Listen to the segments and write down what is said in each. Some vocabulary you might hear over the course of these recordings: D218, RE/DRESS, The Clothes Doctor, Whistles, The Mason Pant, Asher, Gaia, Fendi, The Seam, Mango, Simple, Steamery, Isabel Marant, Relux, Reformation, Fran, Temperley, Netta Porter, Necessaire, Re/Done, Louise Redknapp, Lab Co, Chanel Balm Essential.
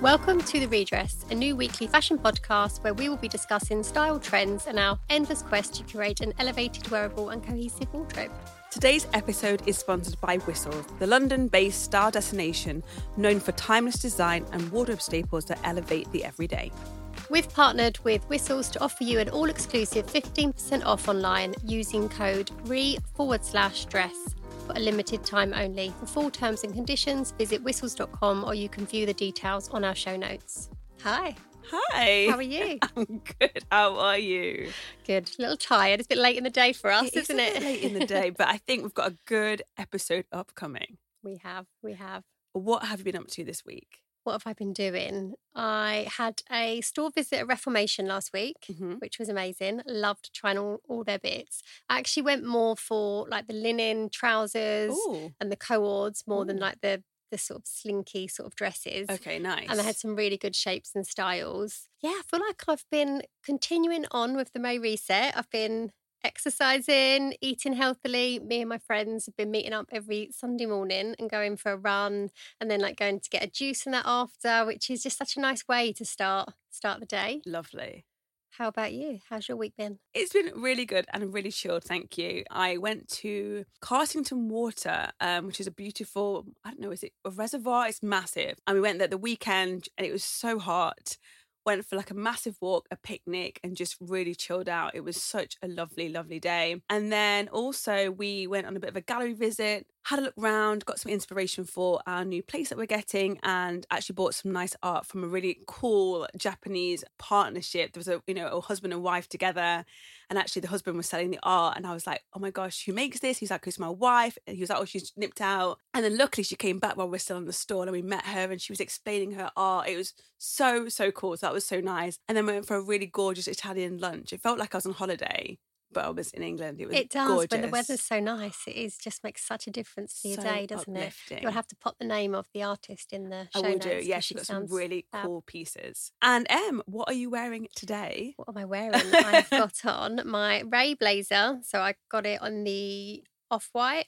Welcome to The Redress, a new weekly fashion podcast where we will be discussing style trends and our endless quest to curate an elevated, wearable and cohesive wardrobe. Today's episode is sponsored by Whistles, the London-based style destination known for timeless design and wardrobe staples that elevate the everyday. We've partnered with Whistles to offer you an all-exclusive 15% off online using code RE/DRESS. For a limited time only. For full terms and conditions, visit whistles.com, or you can view the details on our show notes. Hi. Hi. How are you? I'm good. How are you? Good. A little tired. It's a bit late in the day for us, isn't it? It's late in the day, but I think we've got a good episode upcoming. We have. What have you been up to this week? What have I been doing? I had a store visit at Reformation last week, which was amazing. Loved trying all their bits. I actually went more for like the linen trousers and the co-ords more than like the sort of slinky sort of dresses. Okay, nice. And I had some really good shapes and styles. Yeah, I feel like I've been continuing on with the May reset. I've been exercising, eating healthily. Me and my friends have been meeting up every Sunday morning and going for a run, and then like going to get a juice and that after, which is just such a nice way to start the day. Lovely. How about you? How's your week been? It's been really good and really chilled, thank you. I went to Carsington Water, which is a beautiful, I don't know, is it a reservoir? It's massive. And we went there the weekend and it was so hot. Went for like a massive walk, a picnic, and just really chilled out. It was such a lovely, lovely day. And then also we went on a bit of a gallery visit, had a look round, got some inspiration for our new place that we're getting, and actually bought some nice art from a really cool Japanese partnership. There was a husband and wife together, and actually the husband was selling the art, and I was like, oh my gosh, who makes this? He's like, it's my wife. And he was like, oh, she's nipped out. And then luckily she came back while we're still in the store, and we met her, and she was explaining her art. It was so, so cool. So that was so nice. And then we went for a really gorgeous Italian lunch. It felt like I was on holiday, but I was in England. It was gorgeous. When the weather's so nice, it just makes such a difference to your day, doesn't uplifting. It? You'll have to pop the name of the artist in the show notes. I will do. Yeah, she got some really cool pieces. And Em, what are you wearing today? What am I wearing? I've got on my Raey blazer. So I got it on the off-white,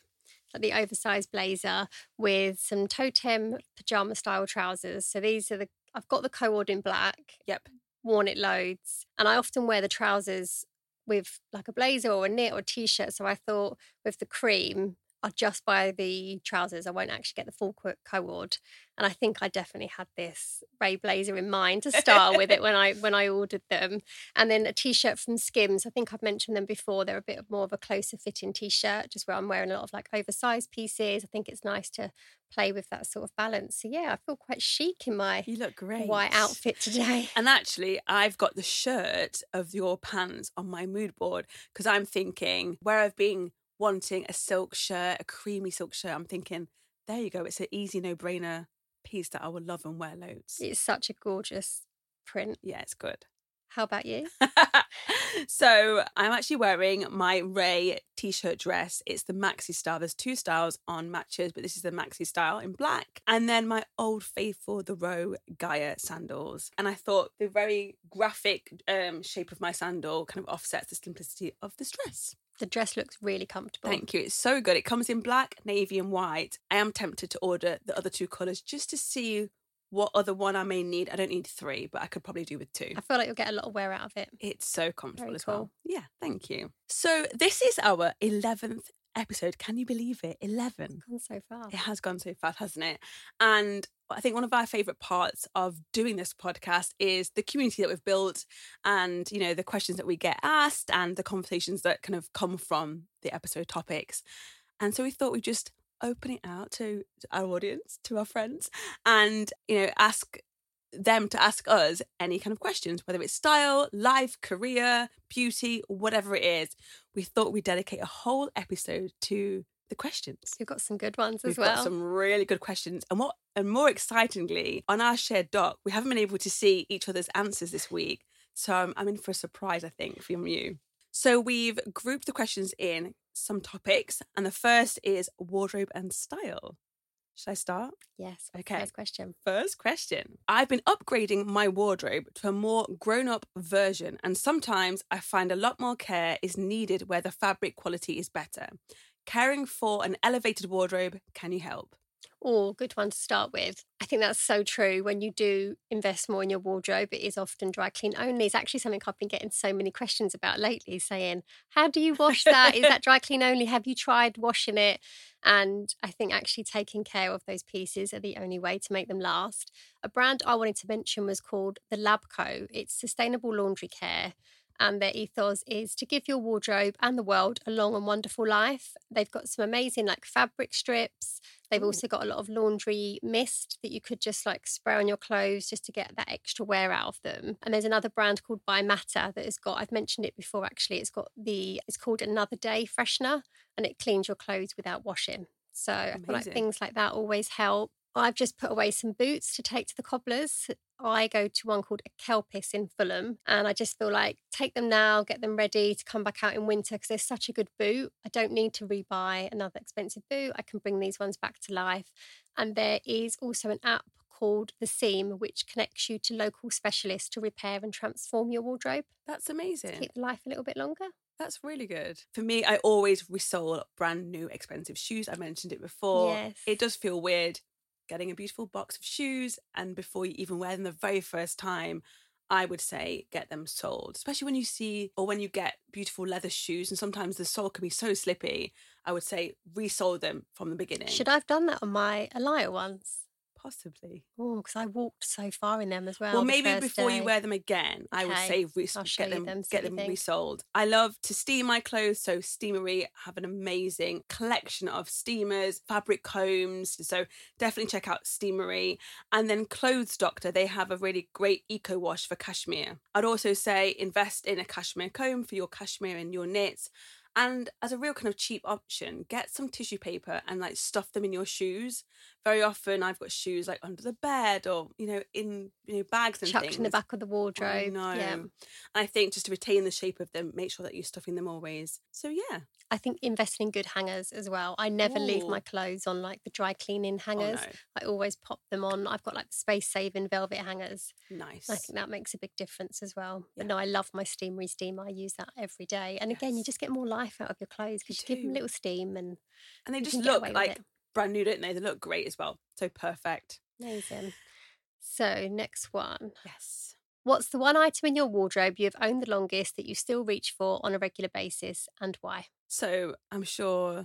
like the oversized blazer, with some Totem pajama-style trousers. So these are I've got the co-ord in black. Yep. Worn it loads. And I often wear the trousers with like a blazer or a knit or a t-shirt. So I thought with the cream, I'll just buy the trousers. I won't actually get the full co-ord. And I think I definitely had this Raey blazer in mind to start with it when I ordered them. And then a t-shirt from Skims. I think I've mentioned them before. They're a bit more of a closer fitting t-shirt, just where I'm wearing a lot of like oversized pieces. I think it's nice to play with that sort of balance. So yeah, I feel quite chic in my white outfit today. And actually, I've got the shirt of your pants on my mood board, because I'm thinking where I've been wanting a silk shirt, a creamy silk shirt, I'm thinking, there you go, it's an easy no-brainer piece that I would love and wear loads. It's such a gorgeous print. Yeah, it's good. How about you? So I'm actually wearing my Raey t-shirt dress. It's the maxi style. There's two styles on Matches, but this is the maxi style in black. And then my old faithful The Row Gaia sandals. And I thought the very graphic shape of my sandal kind of offsets the simplicity of this dress. The dress looks really comfortable. Thank you. It's so good. It comes in black, navy and white. I am tempted to order the other two colours just to see what other one I may need. I don't need three, but I could probably do with two. I feel like you'll get a lot of wear out of it. It's so comfortable as well. Yeah, thank you. So this is our 11th episode. Can you believe it? 11. It's gone so fast. It has gone so fast, hasn't it? And I think one of our favourite parts of doing this podcast is the community that we've built, and, you know, the questions that we get asked and the conversations that kind of come from the episode topics. And so we thought we'd just open it out to our audience, to our friends, and, you know, ask them to ask us any kind of questions, whether it's style, life, career, beauty, whatever it is. We thought we'd dedicate a whole episode to the questions. We've got some good ones as well. We've got some really good questions. And more excitingly, on our shared doc, we haven't been able to see each other's answers this week. So I'm in for a surprise, I think, from you. So we've grouped the questions in some topics. And the first is wardrobe and style. Should I start? Yes. Okay. First question. I've been upgrading my wardrobe to a more grown-up version, and sometimes I find a lot more care is needed where the fabric quality is better. Caring for an elevated wardrobe, can you help? Oh, good one to start with. I think that's so true. When you do invest more in your wardrobe, it is often dry clean only. It's actually something I've been getting so many questions about lately, saying, how do you wash that? Is that dry clean only? Have you tried washing it? And I think actually taking care of those pieces are the only way to make them last. A brand I wanted to mention was called The Lab Co. It's sustainable laundry care. And their ethos is to give your wardrobe and the world a long and wonderful life. They've got some amazing like fabric strips. They've also got a lot of laundry mist that you could just like spray on your clothes just to get that extra wear out of them. And there's another brand called Bi Matter that has got, I've mentioned it before actually, it's called Another Day Freshener, and it cleans your clothes without washing. So amazing. I feel like things like that always help. I've just put away some boots to take to the cobblers. I go to one called Kelpis in Fulham, and I just feel like take them now, get them ready to come back out in winter because they're such a good boot. I don't need to rebuy another expensive boot. I can bring these ones back to life. And there is also an app called The Seam, which connects you to local specialists to repair and transform your wardrobe. That's amazing. To keep the life a little bit longer. That's really good. For me, I always resole brand new expensive shoes. I mentioned it before. Yes. It does feel weird getting a beautiful box of shoes, and before you even wear them the very first time, I would say get them soled, especially when you see or when you get beautiful leather shoes and sometimes the sole can be so slippy. I would say resole them from the beginning. Should I have done that on my Alaya ones? Possibly. Oh, because I walked so far in them as well. Well, maybe before you wear them again, I would say get them resoled. I love to steam my clothes, so Steamery have an amazing collection of steamers, fabric combs, so definitely check out Steamery. And then Clothes Doctor, they have a really great eco wash for cashmere. I'd also say invest in a cashmere comb for your cashmere and your knits. And as a real kind of cheap option, get some tissue paper and like stuff them in your shoes. Very often I've got shoes like under the bed or, in bags and chucked in the back of the wardrobe. Oh, no. Yeah. And I think just to retain the shape of them, make sure that you're stuffing them always. So, yeah. I think investing in good hangers as well. I never leave my clothes on like the dry cleaning hangers. Oh, no. I always pop them on. I've got like the space saving velvet hangers. Nice. I think that makes a big difference as well. Yeah. But no, I love my Steamery steamer. I use that every day. And again, you just get more life out of your clothes because you give them a little steam and they just look like brand new, don't they? They look great as well. So perfect. Amazing. So next one. Yes. What's the one item in your wardrobe you have owned the longest that you still reach for on a regular basis and why? So I'm sure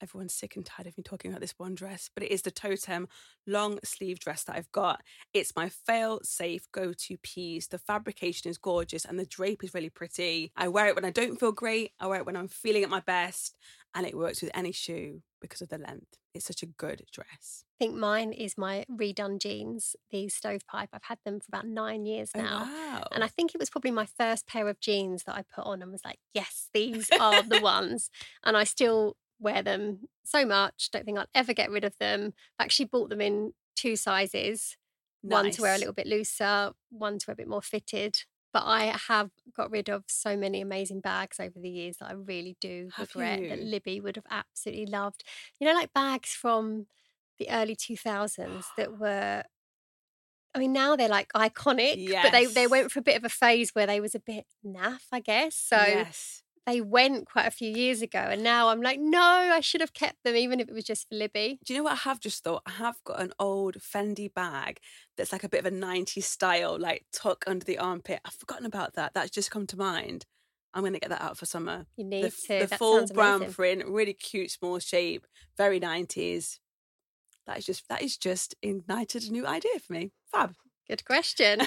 everyone's sick and tired of me talking about this one dress, but it is the Totem long sleeve dress that I've got. It's my fail-safe go-to piece. The fabrication is gorgeous and the drape is really pretty. I wear it when I don't feel great. I wear it when I'm feeling at my best, and it works with any shoe because of the length. It's such a good dress. I think mine is my Re/Done jeans, the stovepipe. I've had them for about 9 years now. Oh, wow. And I think it was probably my first pair of jeans that I put on and was like, yes, these are the ones. And I still wear them so much. Don't think I'll ever get rid of them. I actually bought them in 2 sizes. Nice. One to wear a little bit looser, one to wear a bit more fitted. But I have got rid of so many amazing bags over the years that I really do regret that Libby would have absolutely loved. Like bags from the early 2000s that were, now they're like iconic, yes. But they went for a bit of a phase where they was a bit naff, I guess. So yes. They went quite a few years ago, and now I'm like, no, I should have kept them, even if it was just for Libby. Do you know what I have just thought? I have got an old Fendi bag that's like a bit of a 90s style, like tuck under the armpit. I've forgotten about that. That's just come to mind. I'm going to get that out for summer. You need to. The full brown print, really cute, small shape, very 90s. That is just ignited a new idea for me. Fab. Good question.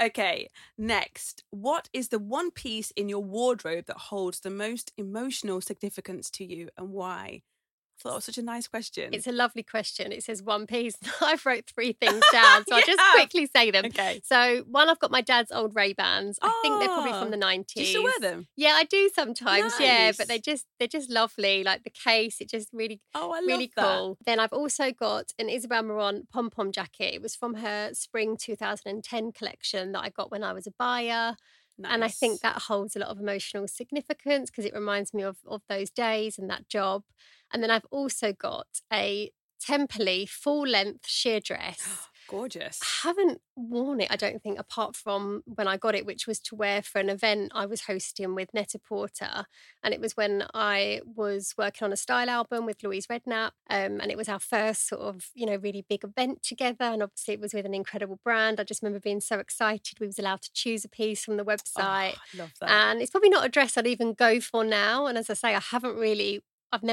Okay, next. What is the one piece in your wardrobe that holds the most emotional significance to you and why? I thought that was such a nice question. It's a lovely question. It says one piece. I've wrote 3 things down, so I'll just quickly say them. Okay. So one, I've got my dad's old Ray-Bans. I think they're probably from the 90s. Do you still wear them? Yeah, I do sometimes. Nice. Yeah, but they're just lovely. Like the case, it just really, really cool. That. Then I've also got an Isabel Marant pom-pom jacket. It was from her spring 2010 collection that I got when I was a buyer. Nice. And I think that holds a lot of emotional significance because it reminds me of those days and that job. And then I've also got a Temperley full-length sheer dress Gorgeous. I haven't worn it, I don't think, apart from when I got it, which was to wear for an event I was hosting with Netta Porter. And it was when I was working on a style album with Louise Redknapp. And it was our first sort of, you know, really big event together. And obviously it was with an incredible brand. I just remember being so excited. We was allowed to choose a piece from the website. Oh, I love that. And it's probably not a dress I'd even go for now. And as I say, I've never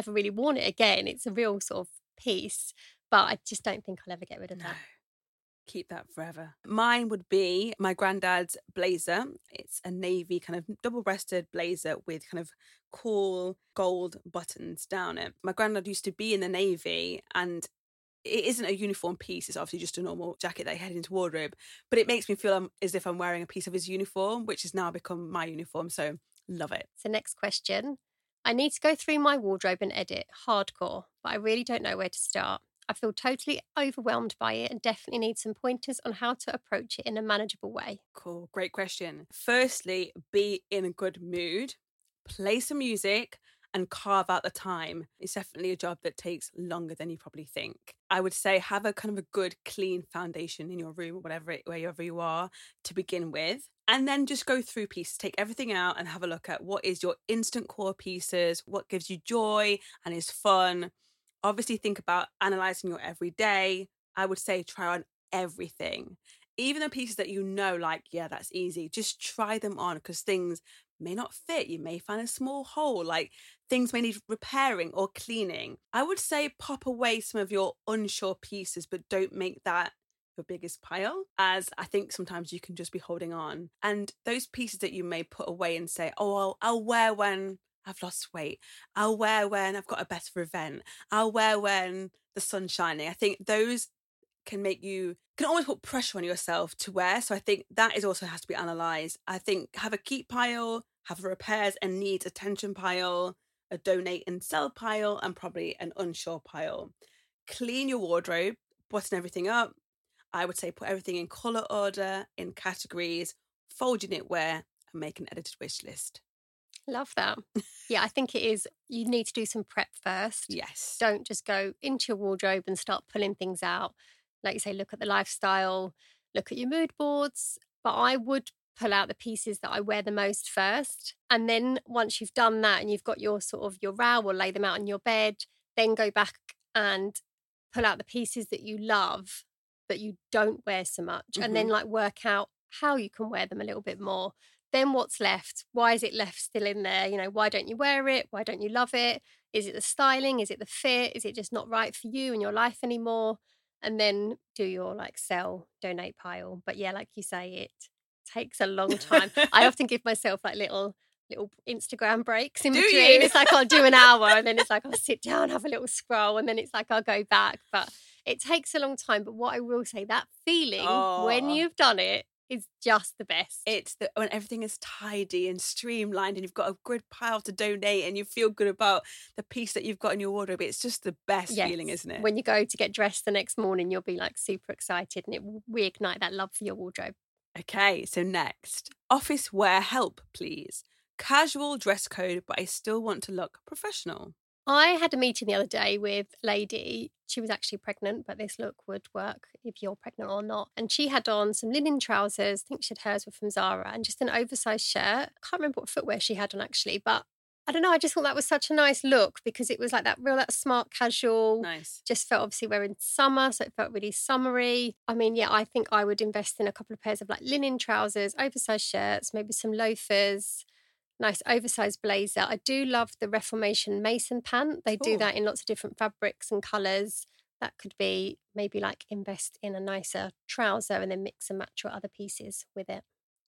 really worn it again. It's a real sort of piece, but I just don't think I'll ever get rid of that. Keep that forever. Mine would be my granddad's blazer. It's a navy kind of double-breasted blazer with kind of cool gold buttons down it. My granddad used to be in the navy, and it isn't a uniform piece. It's obviously just a normal jacket that he had in his wardrobe, but it makes me feel as if I'm wearing a piece of his uniform, which has now become my uniform. So love it. So next question. I need to go through my wardrobe and edit hardcore, but I really don't know where to start. I feel totally overwhelmed by it and definitely need some pointers on how to approach it in a manageable way. Cool. Great question. Firstly, be in a good mood, play some music and carve out the time. It's definitely a job that takes longer than you probably think. I would say have a kind of a good, clean foundation in your room or wherever you are to begin with. And then just go through pieces, take everything out and have a look at what is your instant core pieces, what gives you joy and is fun. Obviously, think about analysing your everyday. I would say try on everything. Even the pieces that you know, like, yeah, that's easy. Just try them on because things may not fit. You may find a small hole. Like, things may need repairing or cleaning. I would say pop away some of your unsure pieces, but don't make that your biggest pile, as I think sometimes you can just be holding on. And those pieces that you may put away and say, oh, I'll wear when I've lost weight. I'll wear when I've got a better event. I'll wear when the sun's shining. I think those can always put pressure on yourself to wear. So I think that is also has to be analysed. I think have a keep pile, have a repairs and needs attention pile, a donate and sell pile, and probably an unsure pile. Clean your wardrobe, button everything up. I would say put everything in colour order, in categories, fold your knitwear and make an edited wish list. Love that. Yeah, I think it is. You need to do some prep first. Yes. Don't just go into your wardrobe and start pulling things out. Like you say, look at the lifestyle, look at your mood boards. But I would pull out the pieces that I wear the most first. And then once you've done that and you've got your sort of your row or lay them out on your bed, then go back and pull out the pieces that you love but you don't wear so much. Mm-hmm. And then like work out how you can wear them a little bit more. Then what's left? Why is it left still in there? You know, why don't you wear it? Why don't you love it? Is it the styling? Is it the fit? Is it just not right for you and your life anymore? And then do your like sell, donate pile. But yeah, like you say, it takes a long time. I often give myself like little Instagram breaks in between. It's like I'll do an hour and then it's like I'll sit down, have a little scroll and then it's like I'll go back. But it takes a long time. But what I will say, that feeling when you've done it, is just the best. It's when everything is tidy and streamlined and you've got a good pile to donate and you feel good about the piece that you've got in your wardrobe. It's just the best feeling, isn't it? When you go to get dressed the next morning, you'll be like super excited and it will reignite that love for your wardrobe. Okay, so next. Office wear help, please. Casual dress code, but I still want to look professional. I had a meeting the other day with a lady. She was actually pregnant, but this look would work if you're pregnant or not. And she had on some linen trousers. I think hers were from Zara, and just an oversized shirt. I can't remember what footwear she had on actually, but I don't know. I just thought that was such a nice look because it was like that smart casual. Nice. Just felt obviously we're in summer, so it felt really summery. I mean, yeah, I think I would invest in a couple of pairs of like linen trousers, oversized shirts, maybe some loafers. Nice oversized blazer. I do love the Reformation Mason pant. They do that in lots of different fabrics and colours. That could be maybe like invest in a nicer trouser and then mix and match your other pieces with it.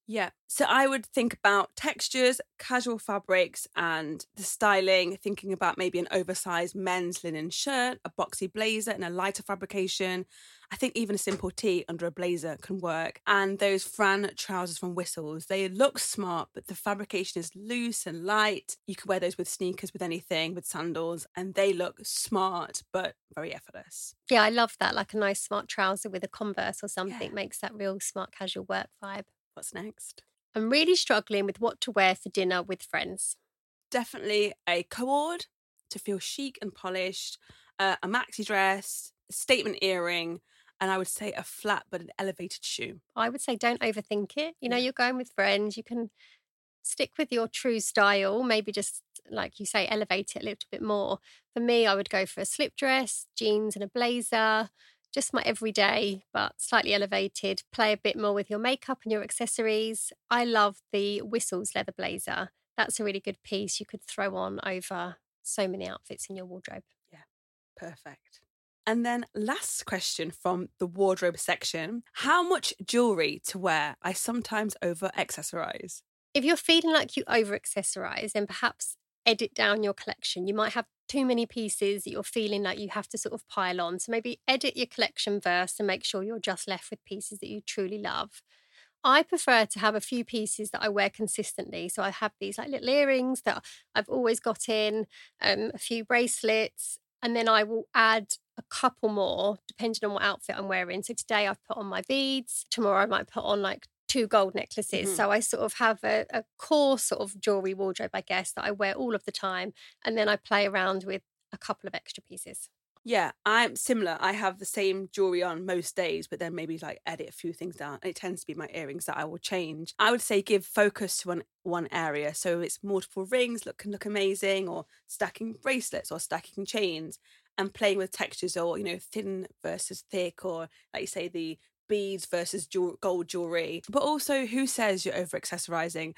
Yeah. So I would think about textures, casual fabrics and the styling, thinking about maybe an oversized men's linen shirt, a boxy blazer and a lighter fabrication. I think even a simple tee under a blazer can work. And those Fran trousers from Whistles, they look smart, but the fabrication is loose and light. You can wear those with sneakers, with anything, with sandals, and they look smart, but very effortless. Yeah, I love that. Like a nice smart trouser with a Converse or something makes that real smart casual work vibe. What's next? I'm really struggling with what to wear for dinner with friends. Definitely a cord to feel chic and polished, a maxi dress, statement earring, and I would say a flat but an elevated shoe. I would say don't overthink it. You know, you're going with friends. You can stick with your true style, maybe just, like you say, elevate it a little bit more. For me, I would go for a slip dress, jeans and a blazer, just my everyday but slightly elevated. Play a bit more with your makeup and your accessories. I love the Whistles leather blazer. That's a really good piece you could throw on over so many outfits in your wardrobe. Yeah, perfect. And then last question from the wardrobe section. How much jewellery to wear? I sometimes over-accessorise. If you're feeling like you over-accessorise, then perhaps edit down your collection. You might have too many pieces that you're feeling like you have to sort of pile on. So maybe edit your collection first and make sure you're just left with pieces that you truly love. I prefer to have a few pieces that I wear consistently. So I have these like little earrings that I've always got in, a few bracelets, and then I will add a couple more depending on what outfit I'm wearing. So today I've put on my beads. Tomorrow I might put on like 2 gold necklaces. Mm-hmm. So I sort of have a core sort of jewellery wardrobe, I guess, that I wear all of the time. And then I play around with a couple of extra pieces. Yeah, I'm similar. I have the same jewellery on most days, but then maybe like edit a few things down. It tends to be my earrings that I will change. I would say give focus to one area. So it's multiple rings can look amazing, or stacking bracelets or stacking chains, and playing with textures, or, you know, thin versus thick, or like you say, the beads versus gold jewellery. But also, who says you're over-accessorising?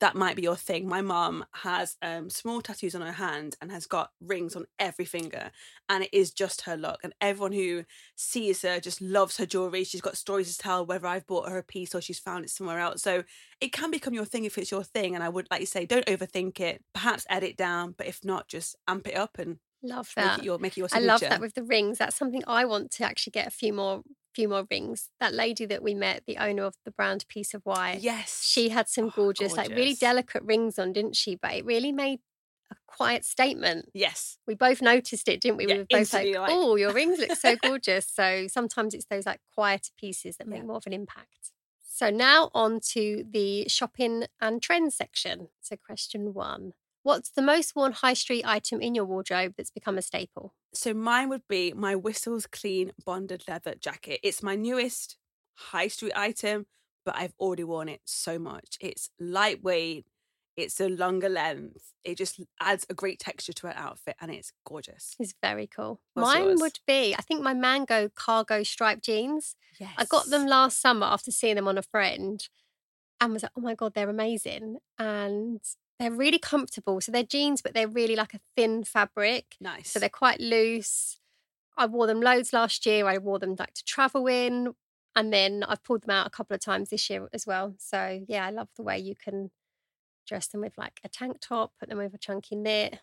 That might be your thing. My mum has small tattoos on her hand and has got rings on every finger, and it is just her look, and everyone who sees her just loves her jewellery. She's got stories to tell, whether I've bought her a piece or she's found it somewhere else. So it can become your thing if it's your thing, and I would, like you say, don't overthink it. Perhaps edit down, but if not, just amp it up and love that. Make it your signature. I love that with the rings. That's something I want to actually get a few more rings. That lady that we met, the owner of the brand Piece of Wire, yes, she had some gorgeous, like really delicate rings on, didn't she? But it really made a quiet statement. Yes, we both noticed it, didn't we? Yeah, we were both like, oh, your rings look so gorgeous. So sometimes it's those like quieter pieces that make more of an impact. So now on to the shopping and trends section. So question 1. What's the most worn high street item in your wardrobe that's become a staple? So mine would be my Whistles Clean Bonded Leather Jacket. It's my newest high street item, but I've already worn it so much. It's lightweight. It's a longer length. It just adds a great texture to an outfit, and it's gorgeous. It's very cool. Mine would be, I think, my Mango cargo striped jeans. Yes. I got them last summer after seeing them on a friend and was like, oh my God, they're amazing. And they're really comfortable. So they're jeans, but they're really like a thin fabric. Nice. So they're quite loose. I wore them loads last year. I wore them like to travel in. And then I've pulled them out a couple of times this year as well. So yeah, I love the way you can dress them with like a tank top, put them over a chunky knit.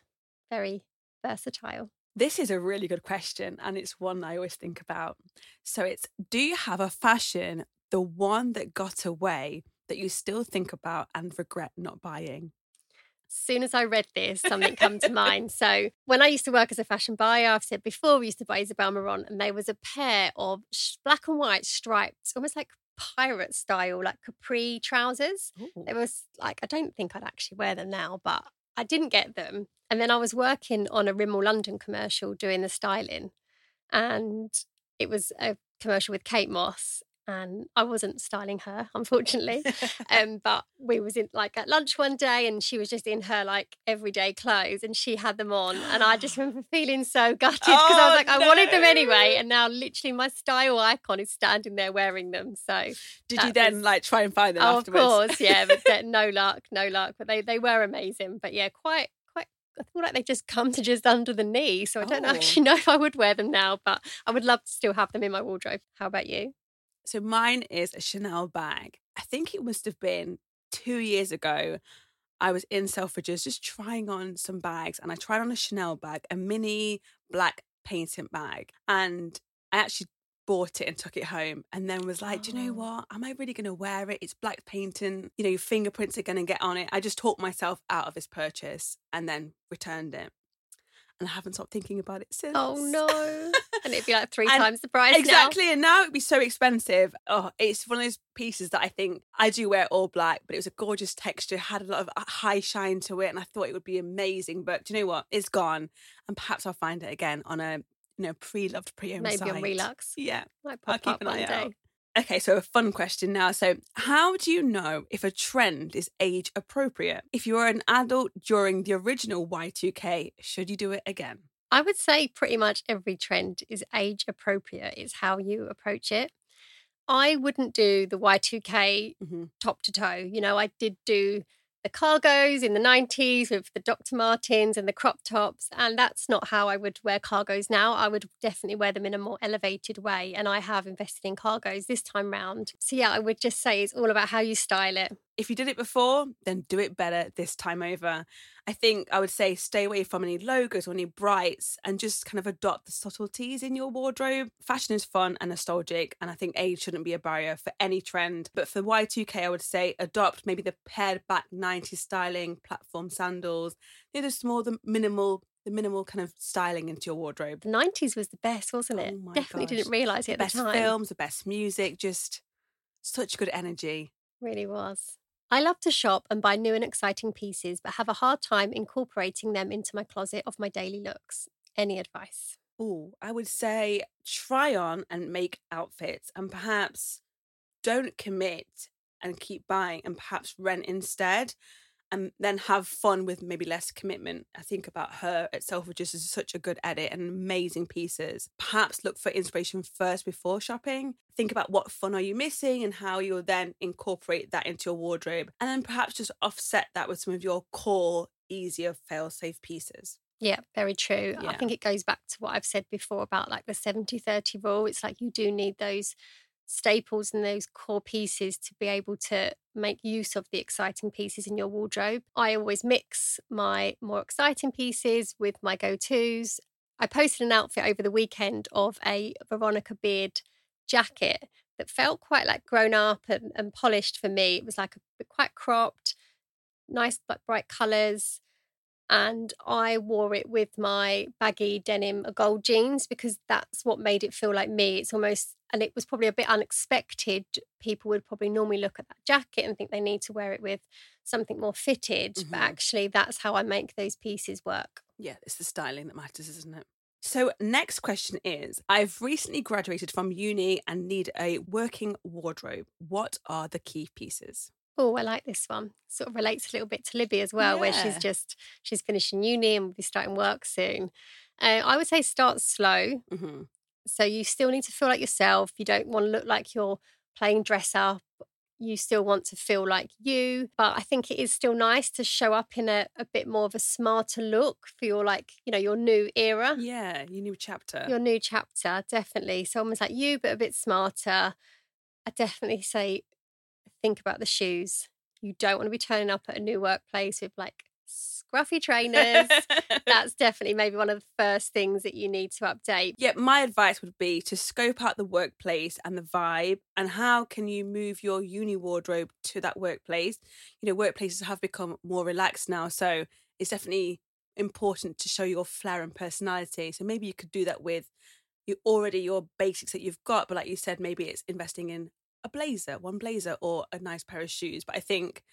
Very versatile. This is a really good question, and it's one I always think about. So it's, do you have a fashion, the one that got away, that you still think about and regret not buying? As soon as I read this, something come to mind. So when I used to work as a fashion buyer, I've said before, we used to buy Isabel Marant, and there was a pair of black and white striped, almost like pirate style, like capri trousers. Ooh. It was like, I don't think I'd actually wear them now, but I didn't get them. And then I was working on a Rimmel London commercial doing the styling, and it was a commercial with Kate Moss. And I wasn't styling her, unfortunately. But we was in like at lunch one day, and she was just in her like everyday clothes, and she had them on. And I just remember feeling so gutted, because I was like, I wanted them anyway. And now literally my style icon is standing there wearing them. So did you then like try and find them afterwards? Of course, yeah. But no luck. But they were amazing. But yeah, quite, I feel like they just come to just under the knee. So I don't actually know if I would wear them now, but I would love to still have them in my wardrobe. How about you? So mine is a Chanel bag. I think it must have been 2 years ago. I was in Selfridges just trying on some bags, and I tried on a Chanel bag, a mini black patent bag. And I actually bought it and took it home, and then was like, do you know what? Am I really going to wear it? It's black patent. You know, your fingerprints are going to get on it. I just talked myself out of this purchase and then returned it. And I haven't stopped thinking about it since. Oh, no. And it'd be like 3 times the price exactly, now. And now it'd be so expensive. Oh, it's one of those pieces that I think, I do wear all black, but it was a gorgeous texture, had a lot of high shine to it, and I thought it would be amazing. But do you know what? It's gone. And perhaps I'll find it again on a pre-loved, pre-owned maybe site. On Relux. Yeah. Might pop I'll up keep an one eye day. Out. Okay, so a fun question now. So how do you know if a trend is age appropriate? If you were an adult during the original Y2K, should you do it again? I would say pretty much every trend is age appropriate. It's how you approach it. I wouldn't do the Y2K top to toe. You know, I did do the cargos in the 90s with the Dr. Martens and the crop tops. And that's not how I would wear cargos now. I would definitely wear them in a more elevated way. And I have invested in cargos this time round. So yeah, I would just say it's all about how you style it. If you did it before, then do it better this time over. I think I would say stay away from any logos or any brights and just kind of adopt the subtleties in your wardrobe. Fashion is fun and nostalgic, and I think age shouldn't be a barrier for any trend. But for Y2K, I would say adopt maybe the paired back 90s styling, platform sandals, just more the minimal kind of styling into your wardrobe. The 90s was the best, wasn't it? Definitely didn't realise it at the time. The best films, the best music, just such good energy. Really was. I love to shop and buy new and exciting pieces, but have a hard time incorporating them into my closet of my daily looks. Any advice? Oh, I would say try on and make outfits, and perhaps don't commit and keep buying, and perhaps rent instead, and then have fun with maybe less commitment. I think about her at Selfridges is such a good edit and amazing pieces. Perhaps look for inspiration first before shopping. Think about what fun are you missing and how you'll then incorporate that into your wardrobe. And then perhaps just offset that with some of your core, easier fail-safe pieces. Yeah, very true. Yeah. I think it goes back to what I've said before about like the 70-30 rule. It's like you do need those staples and those core pieces to be able to make use of the exciting pieces in your wardrobe. I always mix my more exciting pieces with my go-tos. I posted an outfit over the weekend of a Veronica Beard jacket that felt quite like grown up and polished for me. It was like a bit quite cropped, nice but bright colours. And I wore it with my baggy denim gold jeans because that's what made it feel like me. It's almost, and it was probably a bit unexpected. People would probably normally look at that jacket and think they need to wear it with something more fitted. Mm-hmm. But actually, that's how I make those pieces work. Yeah, it's the styling that matters, isn't it? So next question is, I've recently graduated from uni and need a working wardrobe. What are the key pieces? Oh, I like this one. Sort of relates a little bit to Libby as well, yeah. Where she's finishing uni and will be starting work soon. I would say start slow. Mm-hmm. So you still need to feel like yourself. You don't want to look like you're playing dress up. You still want to feel like you. But I think it is still nice to show up in a bit more of a smarter look for your, like, you know, your new era. Yeah, your new chapter. Your new chapter, definitely. So almost like you, but a bit smarter. I definitely say think about the shoes. You don't want to be turning up at a new workplace with like scruffy trainers. That's definitely maybe one of the first things that you need to update. Yeah, my advice would be to scope out the workplace and the vibe, and how can you move your uni wardrobe to that workplace. You know, workplaces have become more relaxed now, so it's definitely important to show your flair and personality. So maybe you could do that with your basics that you've got, but like you said, maybe it's investing in one blazer or a nice pair of shoes. But I think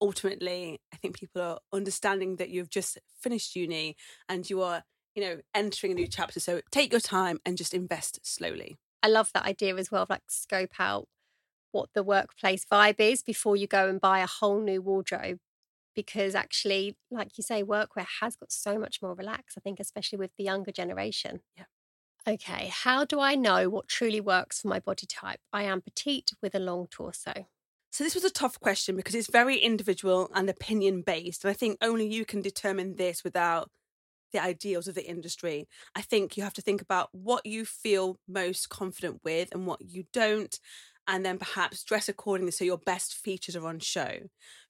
ultimately, I think people are understanding that you've just finished uni and you are, entering a new chapter. So take your time and just invest slowly. I love that idea as well of like scope out what the workplace vibe is before you go and buy a whole new wardrobe. Because actually, like you say, workwear has got so much more relaxed, I think, especially with the younger generation. Yeah. Okay, how do I know what truly works for my body type? I am petite with a long torso. So this was a tough question because it's very individual and opinion-based. And I think only you can determine this without the ideals of the industry. I think you have to think about what you feel most confident with and what you don't, and then perhaps dress accordingly so your best features are on show.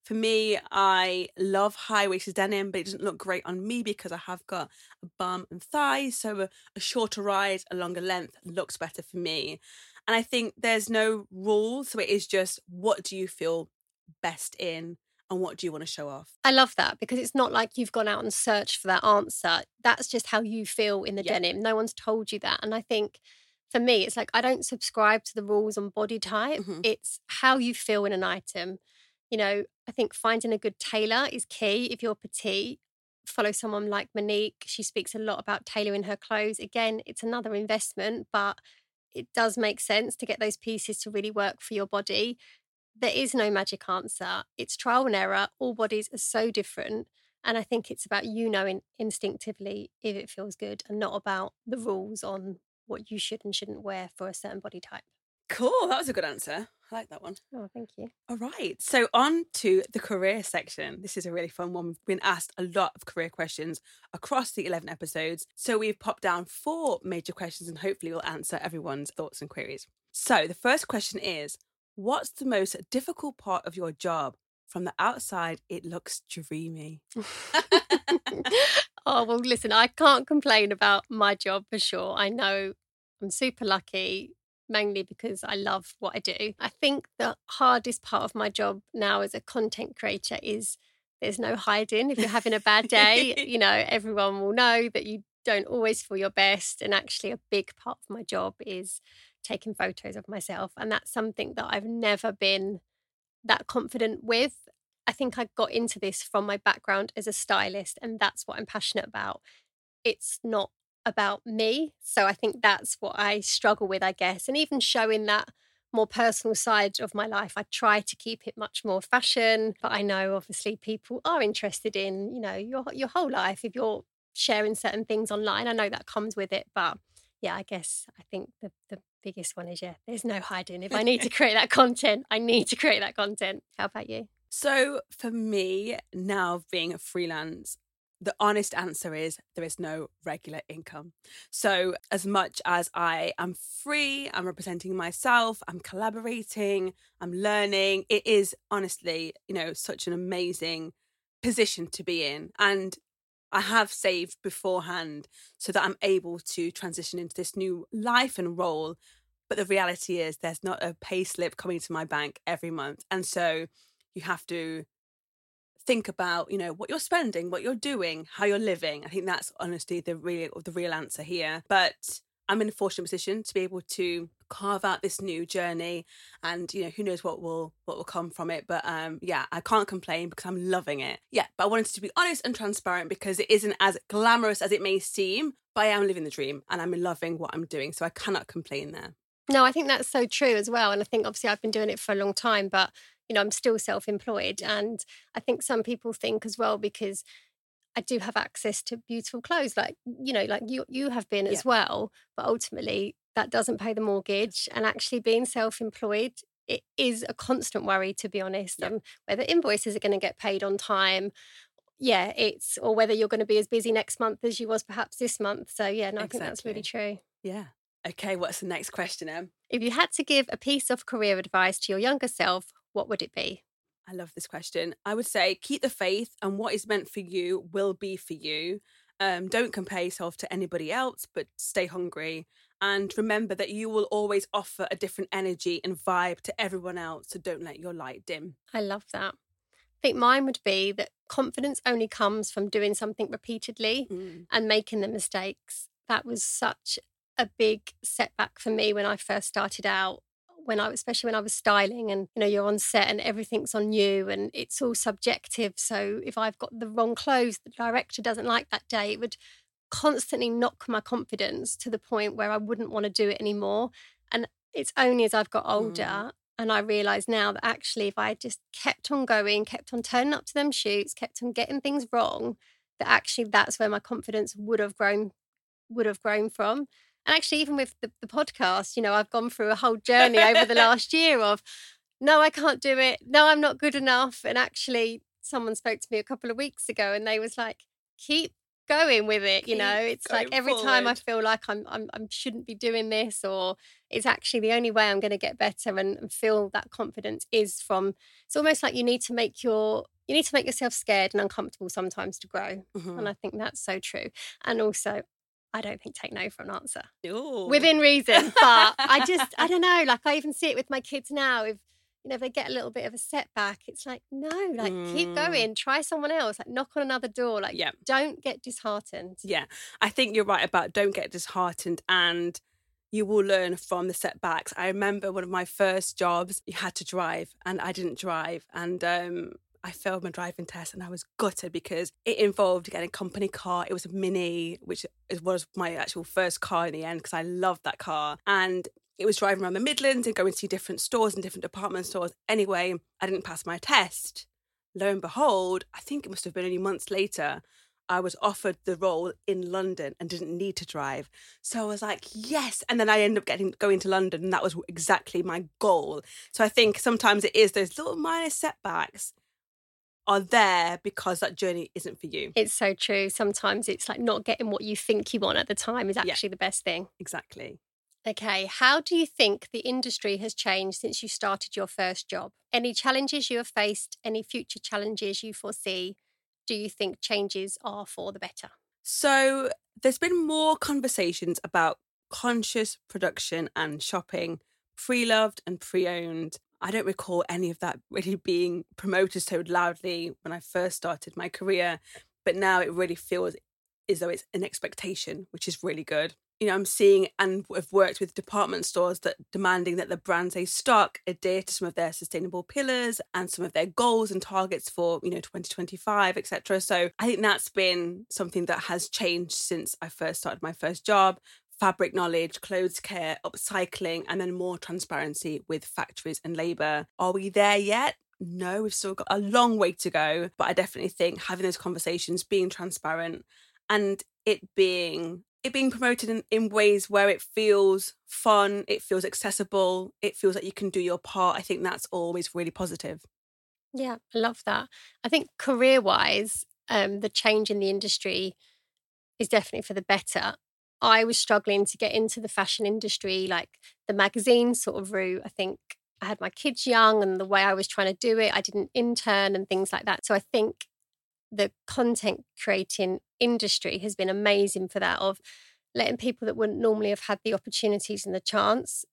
For me, I love high-waisted denim, but it doesn't look great on me because I have got a bum and thighs, so a shorter rise, a longer length looks better for me. And I think there's no rule, so it is just what do you feel best in and what do you want to show off? I love that because it's not like you've gone out and searched for that answer. That's just how you feel in the denim. No one's told you that. And I think for me, it's like I don't subscribe to the rules on body type. Mm-hmm. It's how you feel in an item. I think finding a good tailor is key if you're petite. follow someone like Monique. She speaks a lot about tailoring her clothes. Again, it's another investment, but it does make sense to get those pieces to really work for your body. There is no magic answer. It's trial and error. All bodies are so different. And I think it's about you knowing instinctively if it feels good and not about the rules on what you should and shouldn't wear for a certain body type. Cool. That was a good answer. I like that one. Oh, thank you. All right. So on to the career section. This is a really fun one. We've been asked a lot of career questions across the 11 episodes. So we've popped down 4 major questions and hopefully we'll answer everyone's thoughts and queries. So the first question is, what's the most difficult part of your job? From the outside, it looks dreamy. Oh, well, listen, I can't complain about my job for sure. I know I'm super lucky, mainly because I love what I do. I think the hardest part of my job now as a content creator is there's no hiding. If you're having a bad day, you know, everyone will know that you don't always feel your best. And actually a big part of my job is taking photos of myself. And that's something that I've never been that confident with. I think I got into this from my background as a stylist, and that's what I'm passionate about. It's not about me. So I think that's what I struggle with, I guess. And even showing that more personal side of my life, I try to keep it much more fashion. But I know obviously people are interested in, you know, your whole life if you're sharing certain things online. I know that comes with it. But yeah, I guess I think the biggest one is, yeah, there's no hiding. If I need to create that content, I need to create that content. How about you? So for me, now being a freelance, the honest answer is there is no regular income. So as much as I am free, I'm representing myself, I'm collaborating, I'm learning, it is honestly, you know, such an amazing position to be in. And I have saved beforehand so that I'm able to transition into this new life and role. But the reality is there's not a pay slip coming to my bank every month. And so you have to think about, you know, what you're spending, what you're doing, how you're living. I think that's honestly the real answer here. But I'm in a fortunate position to be able to carve out this new journey, and you know, who knows what will come from it. But yeah, I can't complain because I'm loving it. Yeah, but I wanted to be honest and transparent because it isn't as glamorous as it may seem, but I am living the dream and I'm loving what I'm doing, so I cannot complain there. No, I think that's so true as well. And I think obviously I've been doing it for a long time, but you know, I'm still self-employed. And I think some people think as well, because I do have access to beautiful clothes, like, you know, like you have been as well, but ultimately that doesn't pay the mortgage. And actually being self-employed, it is a constant worry, to be honest, and whether invoices are going to get paid on time. Yeah, it's, or whether you're going to be as busy next month as you was perhaps this month. So yeah, no, I think that's really true. Yeah. Okay, what's the next question, Em? If you had to give a piece of career advice to your younger self, what would it be? I love this question. I would say keep the faith, and what is meant for you will be for you. Don't compare yourself to anybody else, but stay hungry. And remember that you will always offer a different energy and vibe to everyone else, so don't let your light dim. I love that. I think mine would be that confidence only comes from doing something repeatedly and making the mistakes. That was such a big setback for me when I first started out, especially when I was styling, and you know, you're on set and everything's on you and it's all subjective. So if I've got the wrong clothes, the director doesn't like that day, it would constantly knock my confidence to the point where I wouldn't want to do it anymore. And it's only as I've got older and I realise now that actually if I just kept on going, kept on turning up to them shoots, kept on getting things wrong, that actually that's where my confidence would have grown from. And actually, even with the podcast, you know, I've gone through a whole journey over the last year of, no, I can't do it. No, I'm not good enough. And actually, someone spoke to me a couple of weeks ago and they was like, keep going with it. You know, it's like every time I feel like I shouldn't be doing this, or it's actually the only way I'm going to get better and feel that confidence is from, it's almost like you need to make yourself scared and uncomfortable sometimes to grow. Mm-hmm. And I think that's so true. And also, I don't think take no for an answer. Ooh. Within reason. But I don't know, like I even see it with my kids now. If, you know, if they get a little bit of a setback, it's like, no, like keep going, try someone else, like knock on another door, like don't get disheartened. Yeah, I think you're right about don't get disheartened, and you will learn from the setbacks. I remember one of my first jobs, you had to drive and I didn't drive. And I failed my driving test and I was gutted because it involved getting a company car. It was a Mini, which was my actual first car in the end because I loved that car. And it was driving around the Midlands and going to different stores and different department stores. Anyway, I didn't pass my test. Lo and behold, I think it must have been only months later, I was offered the role in London and didn't need to drive. So I was like, yes. And then I ended up going to London, and that was exactly my goal. So I think sometimes it is those little minor setbacks are there because that journey isn't for you. It's so true. Sometimes it's like not getting what you think you want at the time is actually the best thing. Exactly. Okay, how do you think the industry has changed since you started your first job? Any challenges you have faced, any future challenges you foresee? Do you think changes are for the better? So there's been more conversations about conscious production and shopping, pre-loved and pre-owned. I don't recall any of that really being promoted so loudly when I first started my career, but now it really feels as though it's an expectation, which is really good. You know, I'm seeing and have worked with department stores that demanding that the brands they stock adhere to some of their sustainable pillars and some of their goals and targets for, 2025, etc. So I think that's been something that has changed since I first started my first job. Fabric knowledge, clothes care, upcycling, and then more transparency with factories and labour. Are we there yet? No, we've still got a long way to go. But I definitely think having those conversations, being transparent, and it being promoted in ways where it feels fun, it feels accessible, it feels like you can do your part. I think that's always really positive. Yeah, I love that. I think career-wise, the change in the industry is definitely for the better. I was struggling to get into the fashion industry, like the magazine sort of route. I think I had my kids young and the way I was trying to do it, I didn't intern and things like that. So I think the content creating industry has been amazing for that, of letting people that wouldn't normally have had the opportunities and the chance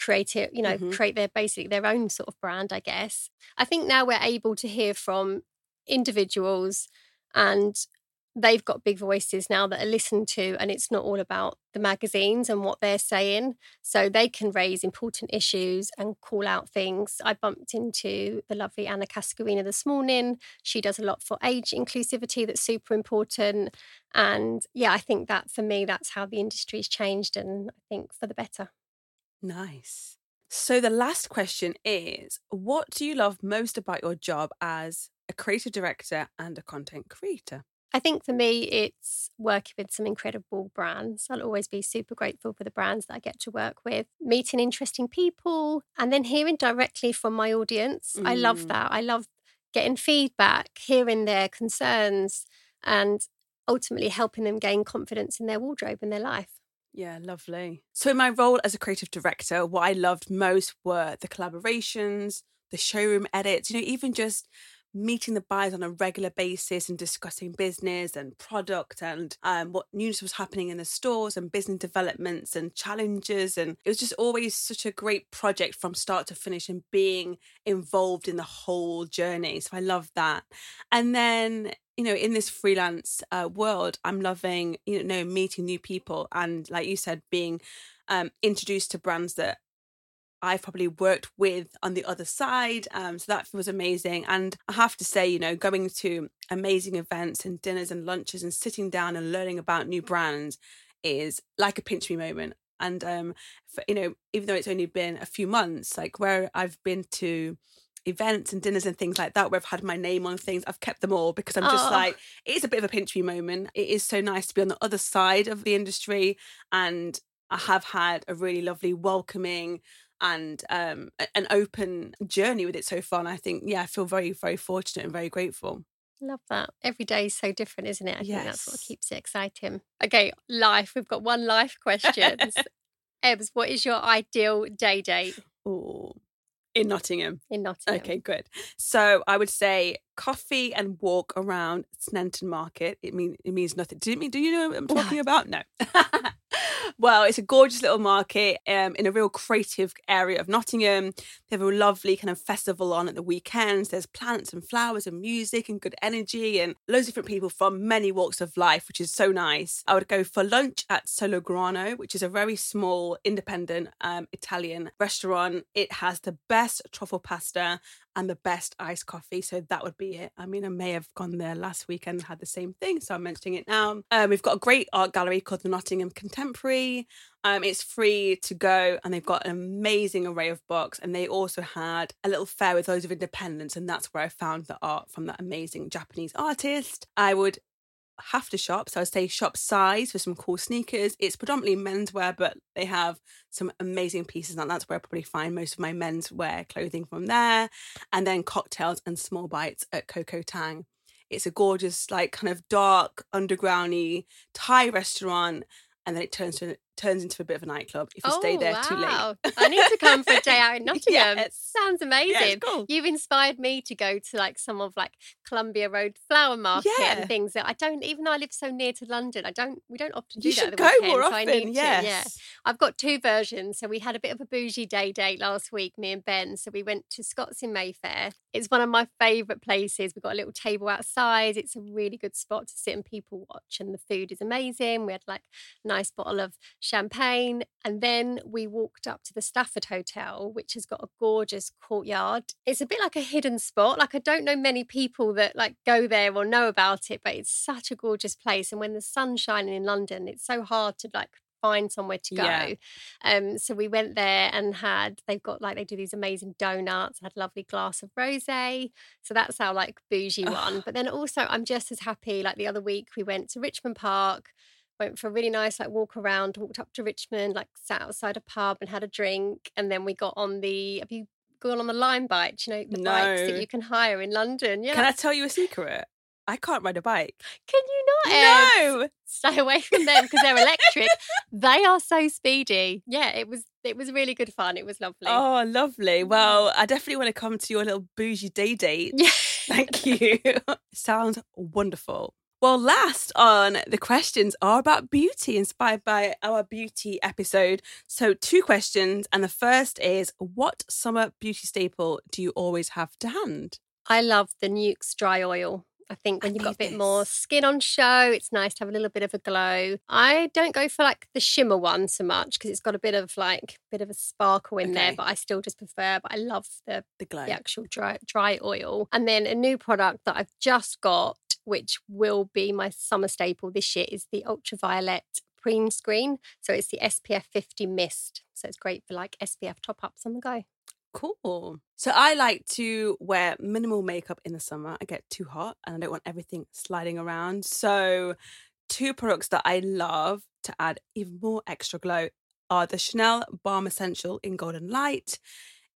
create it, create their basically their own sort of brand, I guess. I think now we're able to hear from individuals and they've got big voices now that are listened to, and it's not all about the magazines and what they're saying. So they can raise important issues and call out things. I bumped into the lovely Anna Cascarina this morning. She does a lot for age inclusivity that's super important. And yeah, I think that for me, that's how the industry's changed, and I think for the better. Nice. So the last question is, what do you love most about your job as a creative director and a content creator? I think for me, it's working with some incredible brands. I'll always be super grateful for the brands that I get to work with, meeting interesting people, and then hearing directly from my audience. I love that. I love getting feedback, hearing their concerns, and ultimately helping them gain confidence in their wardrobe and their life. Yeah, lovely. So in my role as a creative director, what I loved most were the collaborations, the showroom edits, even just meeting the buyers on a regular basis and discussing business and product and what newness was happening in the stores and business developments and challenges. And it was just always such a great project from start to finish and being involved in the whole journey. So I love that. And then, in this freelance world, I'm loving, meeting new people and, like you said, being introduced to brands that I've probably worked with on the other side. So that was amazing. And I have to say, going to amazing events and dinners and lunches and sitting down and learning about new brands is like a pinch me moment. And, even though it's only been a few months, like where I've been to events and dinners and things like that where I've had my name on things, I've kept them all because I'm just like, it is a bit of a pinch me moment. It is so nice to be on the other side of the industry. And I have had a really lovely welcoming and an open journey with it so far. And I think, I feel very, very fortunate and very grateful. Love that. Every day is so different, isn't it? I think that's what keeps it exciting. Okay, life. We've got one life question. Ebbs, what is your ideal day date? Oh, in Nottingham. Okay, good. So I would say coffee and walk around Snenton Market. It means nothing. Do you know what I'm talking about? No. Well, it's a gorgeous little market in a real creative area of Nottingham. They have a lovely kind of festival on at the weekends. There's plants and flowers and music and good energy and loads of different people from many walks of life, which is so nice. I would go for lunch at Solo Grano, which is a very small, independent Italian restaurant. It has the best truffle pasta and the best iced coffee. So that would be it. I mean, I may have gone there last weekend and had the same thing, so I'm mentioning it now. We've got a great art gallery called the Nottingham Contemporary. It's free to go, and they've got an amazing array of books. And they also had a little fair with loads of independents, and that's where I found the art from that amazing Japanese artist. I would have to shop, so I'd say shop size for some cool sneakers. It's predominantly menswear, but they have some amazing pieces, and that's where I probably find most of my menswear clothing from there. And then cocktails and small bites at Coco Tang. It's a gorgeous, like, kind of dark, undergroundy Thai restaurant, and then it turns into a bit of a nightclub if you stay there too late. I need to come for a day out in Nottingham. Yes. Sounds amazing. Yes, cool. You've inspired me to go to like some of like Columbia Road Flower Market and things that I don't. Even though I live so near to London, we don't often do that. You should go more often. So I need to, yeah. I've got two versions. So we had a bit of a bougie day date last week, me and Ben. So we went to Scots in Mayfair. It's one of my favourite places. We've got a little table outside. It's a really good spot to sit and people watch, and the food is amazing. We had like a nice bottle of champagne, and then we walked up to the Stafford Hotel, which has got a gorgeous courtyard. It's a bit like a hidden spot. Like, I don't know many people that like go there or know about it, but it's such a gorgeous place. And when the sun's shining in London, it's so hard to like find somewhere to go. Yeah. So we went there and they do these amazing donuts, had a lovely glass of rosé. So that's our like bougie one. But then also I'm just as happy, like the other week we went to Richmond Park, went for a really nice like walk around, walked up to Richmond, like sat outside a pub and had a drink. And then we got on the, have you gone on the Lime bike? You know, the bikes that you can hire in London. Yeah. Can I tell you a secret? I can't ride a bike. Can you not? No. Stay away from them because they're electric. They are so speedy. Yeah, it was really good fun. It was lovely. Oh, lovely. Well, I definitely want to come to your little bougie day date. Yeah. Thank you. Sounds wonderful. Well, last on the questions are about beauty, inspired by our beauty episode. So 2 questions. And the first is, what summer beauty staple do you always have to hand? I love the Nuke's dry oil. I think when you've got a bit more skin on show, it's nice to have a little bit of a glow. I don't go for like the shimmer one so much because it's got a bit of a sparkle in there, but I still just prefer. But I love the glow, the actual dry oil. And then a new product that I've just got, which will be my summer staple this year, is the Ultraviolet Preen Screen. So it's the SPF 50 mist. So it's great for like SPF top-ups on the go. Cool. So I like to wear minimal makeup in the summer. I get too hot and I don't want everything sliding around. So 2 products that I love to add even more extra glow are the Chanel Balm Essential in Golden Light.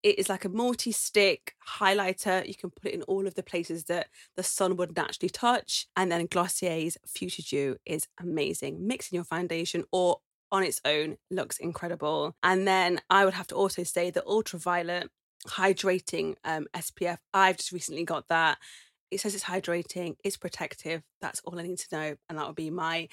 It is like a multi-stick highlighter. You can put it in all of the places that the sun would naturally touch. And then Glossier's Future Dew is amazing. Mixing your foundation or on its own looks incredible. And then I would have to also say the Ultraviolet Hydrating SPF. I've just recently got that. It says it's hydrating, it's protective. That's all I need to know. And that would be my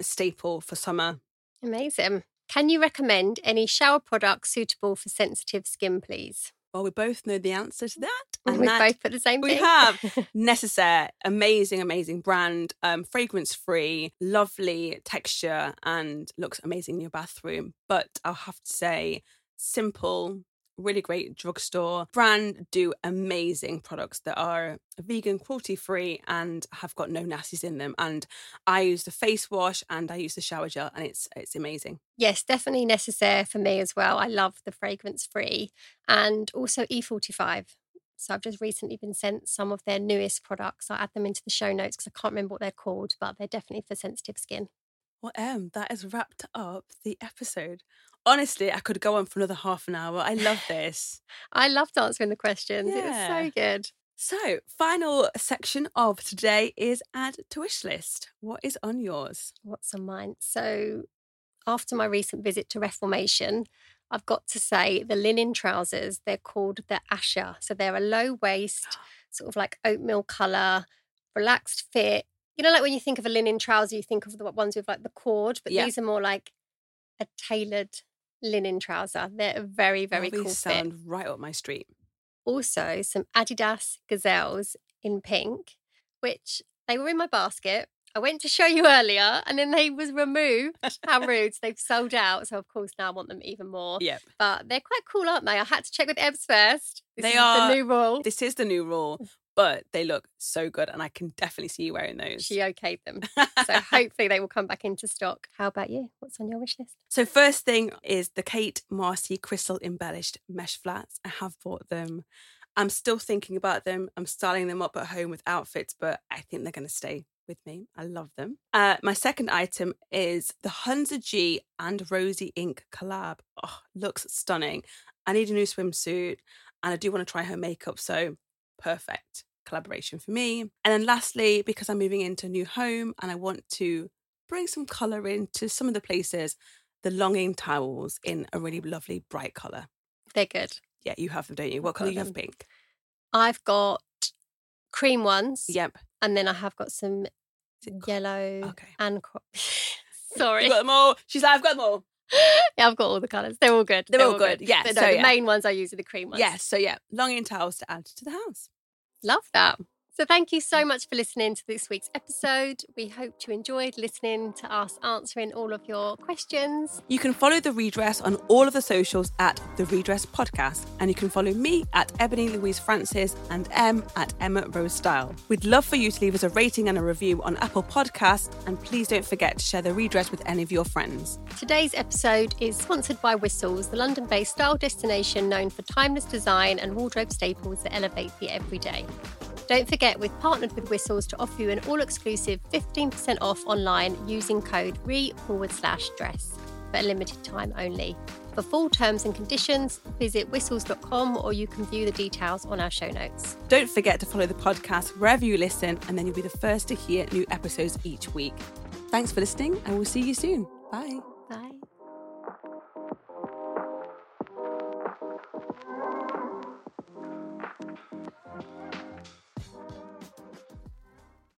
staple for summer. Amazing. Can you recommend any shower products suitable for sensitive skin, please? Well, we both know the answer to that. And we've both put the same thing. We have. Necessaire, amazing, amazing brand, fragrance-free, lovely texture and looks amazing in your bathroom. But I'll have to say Simple, really great drugstore brand, do amazing products that are vegan, cruelty-free and have got no nasties in them. And I use the face wash and I use the shower gel and it's amazing. Yes, definitely Necessaire for me as well. I love the fragrance-free and also E45. So I've just recently been sent some of their newest products. I'll add them into the show notes because I can't remember what they're called, but they're definitely for sensitive skin. Well, that has wrapped up the episode. Honestly, I could go on for another half an hour. I love this. I loved answering the questions. Yeah. It was so good. So, final section of today is add to wish list. What is on yours? What's on mine? So, after my recent visit to Reformation, I've got to say the linen trousers, they're called the Asher. So, they're a low waist, sort of like oatmeal colour, relaxed fit. You know, like when you think of a linen trouser, you think of the ones with like the cord, but these are more like a tailored linen trouser. They're a very, very cool fit. Sound right up my street. Also, some Adidas Gazelles in pink, which they were in my basket. I I went to show you earlier and then they was removed. How rude. So they've sold out. So, of course, now I want them even more. Yep. But they're quite cool, aren't they? I had to check with Ebbs first. This is the new rule. This is the new rule. But they look so good and I can definitely see you wearing those. She okayed them. So hopefully they will come back into stock. How about you? What's on your wish list? So first thing is the Kate Moss crystal embellished mesh flats. I have bought them. I'm still thinking about them. I'm styling them up at home with outfits, but I think they're going to stay with me. I love them. My second item is the Hunza G and Rosy Ink collab. Oh, looks stunning. I need a new swimsuit and I do want to try her makeup. So perfect collaboration for me. And then lastly, because I'm moving into a new home and I want to bring some colour into some of the places, the Longing Towels in a really lovely bright colour. They're good. Yeah, you have them, don't you? What colour do you have? Pink? I've got cream ones. Yep. And then I have got some yellow and... Sorry. You got them all. She's like, I've got them all. Yeah, I've got all the colours. They're all good. They're all good. Yeah. The main ones I use are the cream ones. Yes. Yeah, so yeah, Longing Towels to add to the house. Love that. So thank you so much for listening to this week's episode. We hope you enjoyed listening to us answering all of your questions. You can follow The Redress on all of the socials at The Redress Podcast. And you can follow me at Ebony Louise Francis and Em at Emma Rose Style. We'd love for you to leave us a rating and a review on Apple Podcasts. And please don't forget to share The Redress with any of your friends. Today's episode is sponsored by Whistles, the London-based style destination known for timeless design and wardrobe staples that elevate the everyday. Don't forget, we've partnered with Whistles to offer you an all-exclusive 15% off online using code RE/DRESS for a limited time only. For full terms and conditions, visit whistles.com or you can view the details on our show notes. Don't forget to follow the podcast wherever you listen and then you'll be the first to hear new episodes each week. Thanks for listening and we'll see you soon. Bye.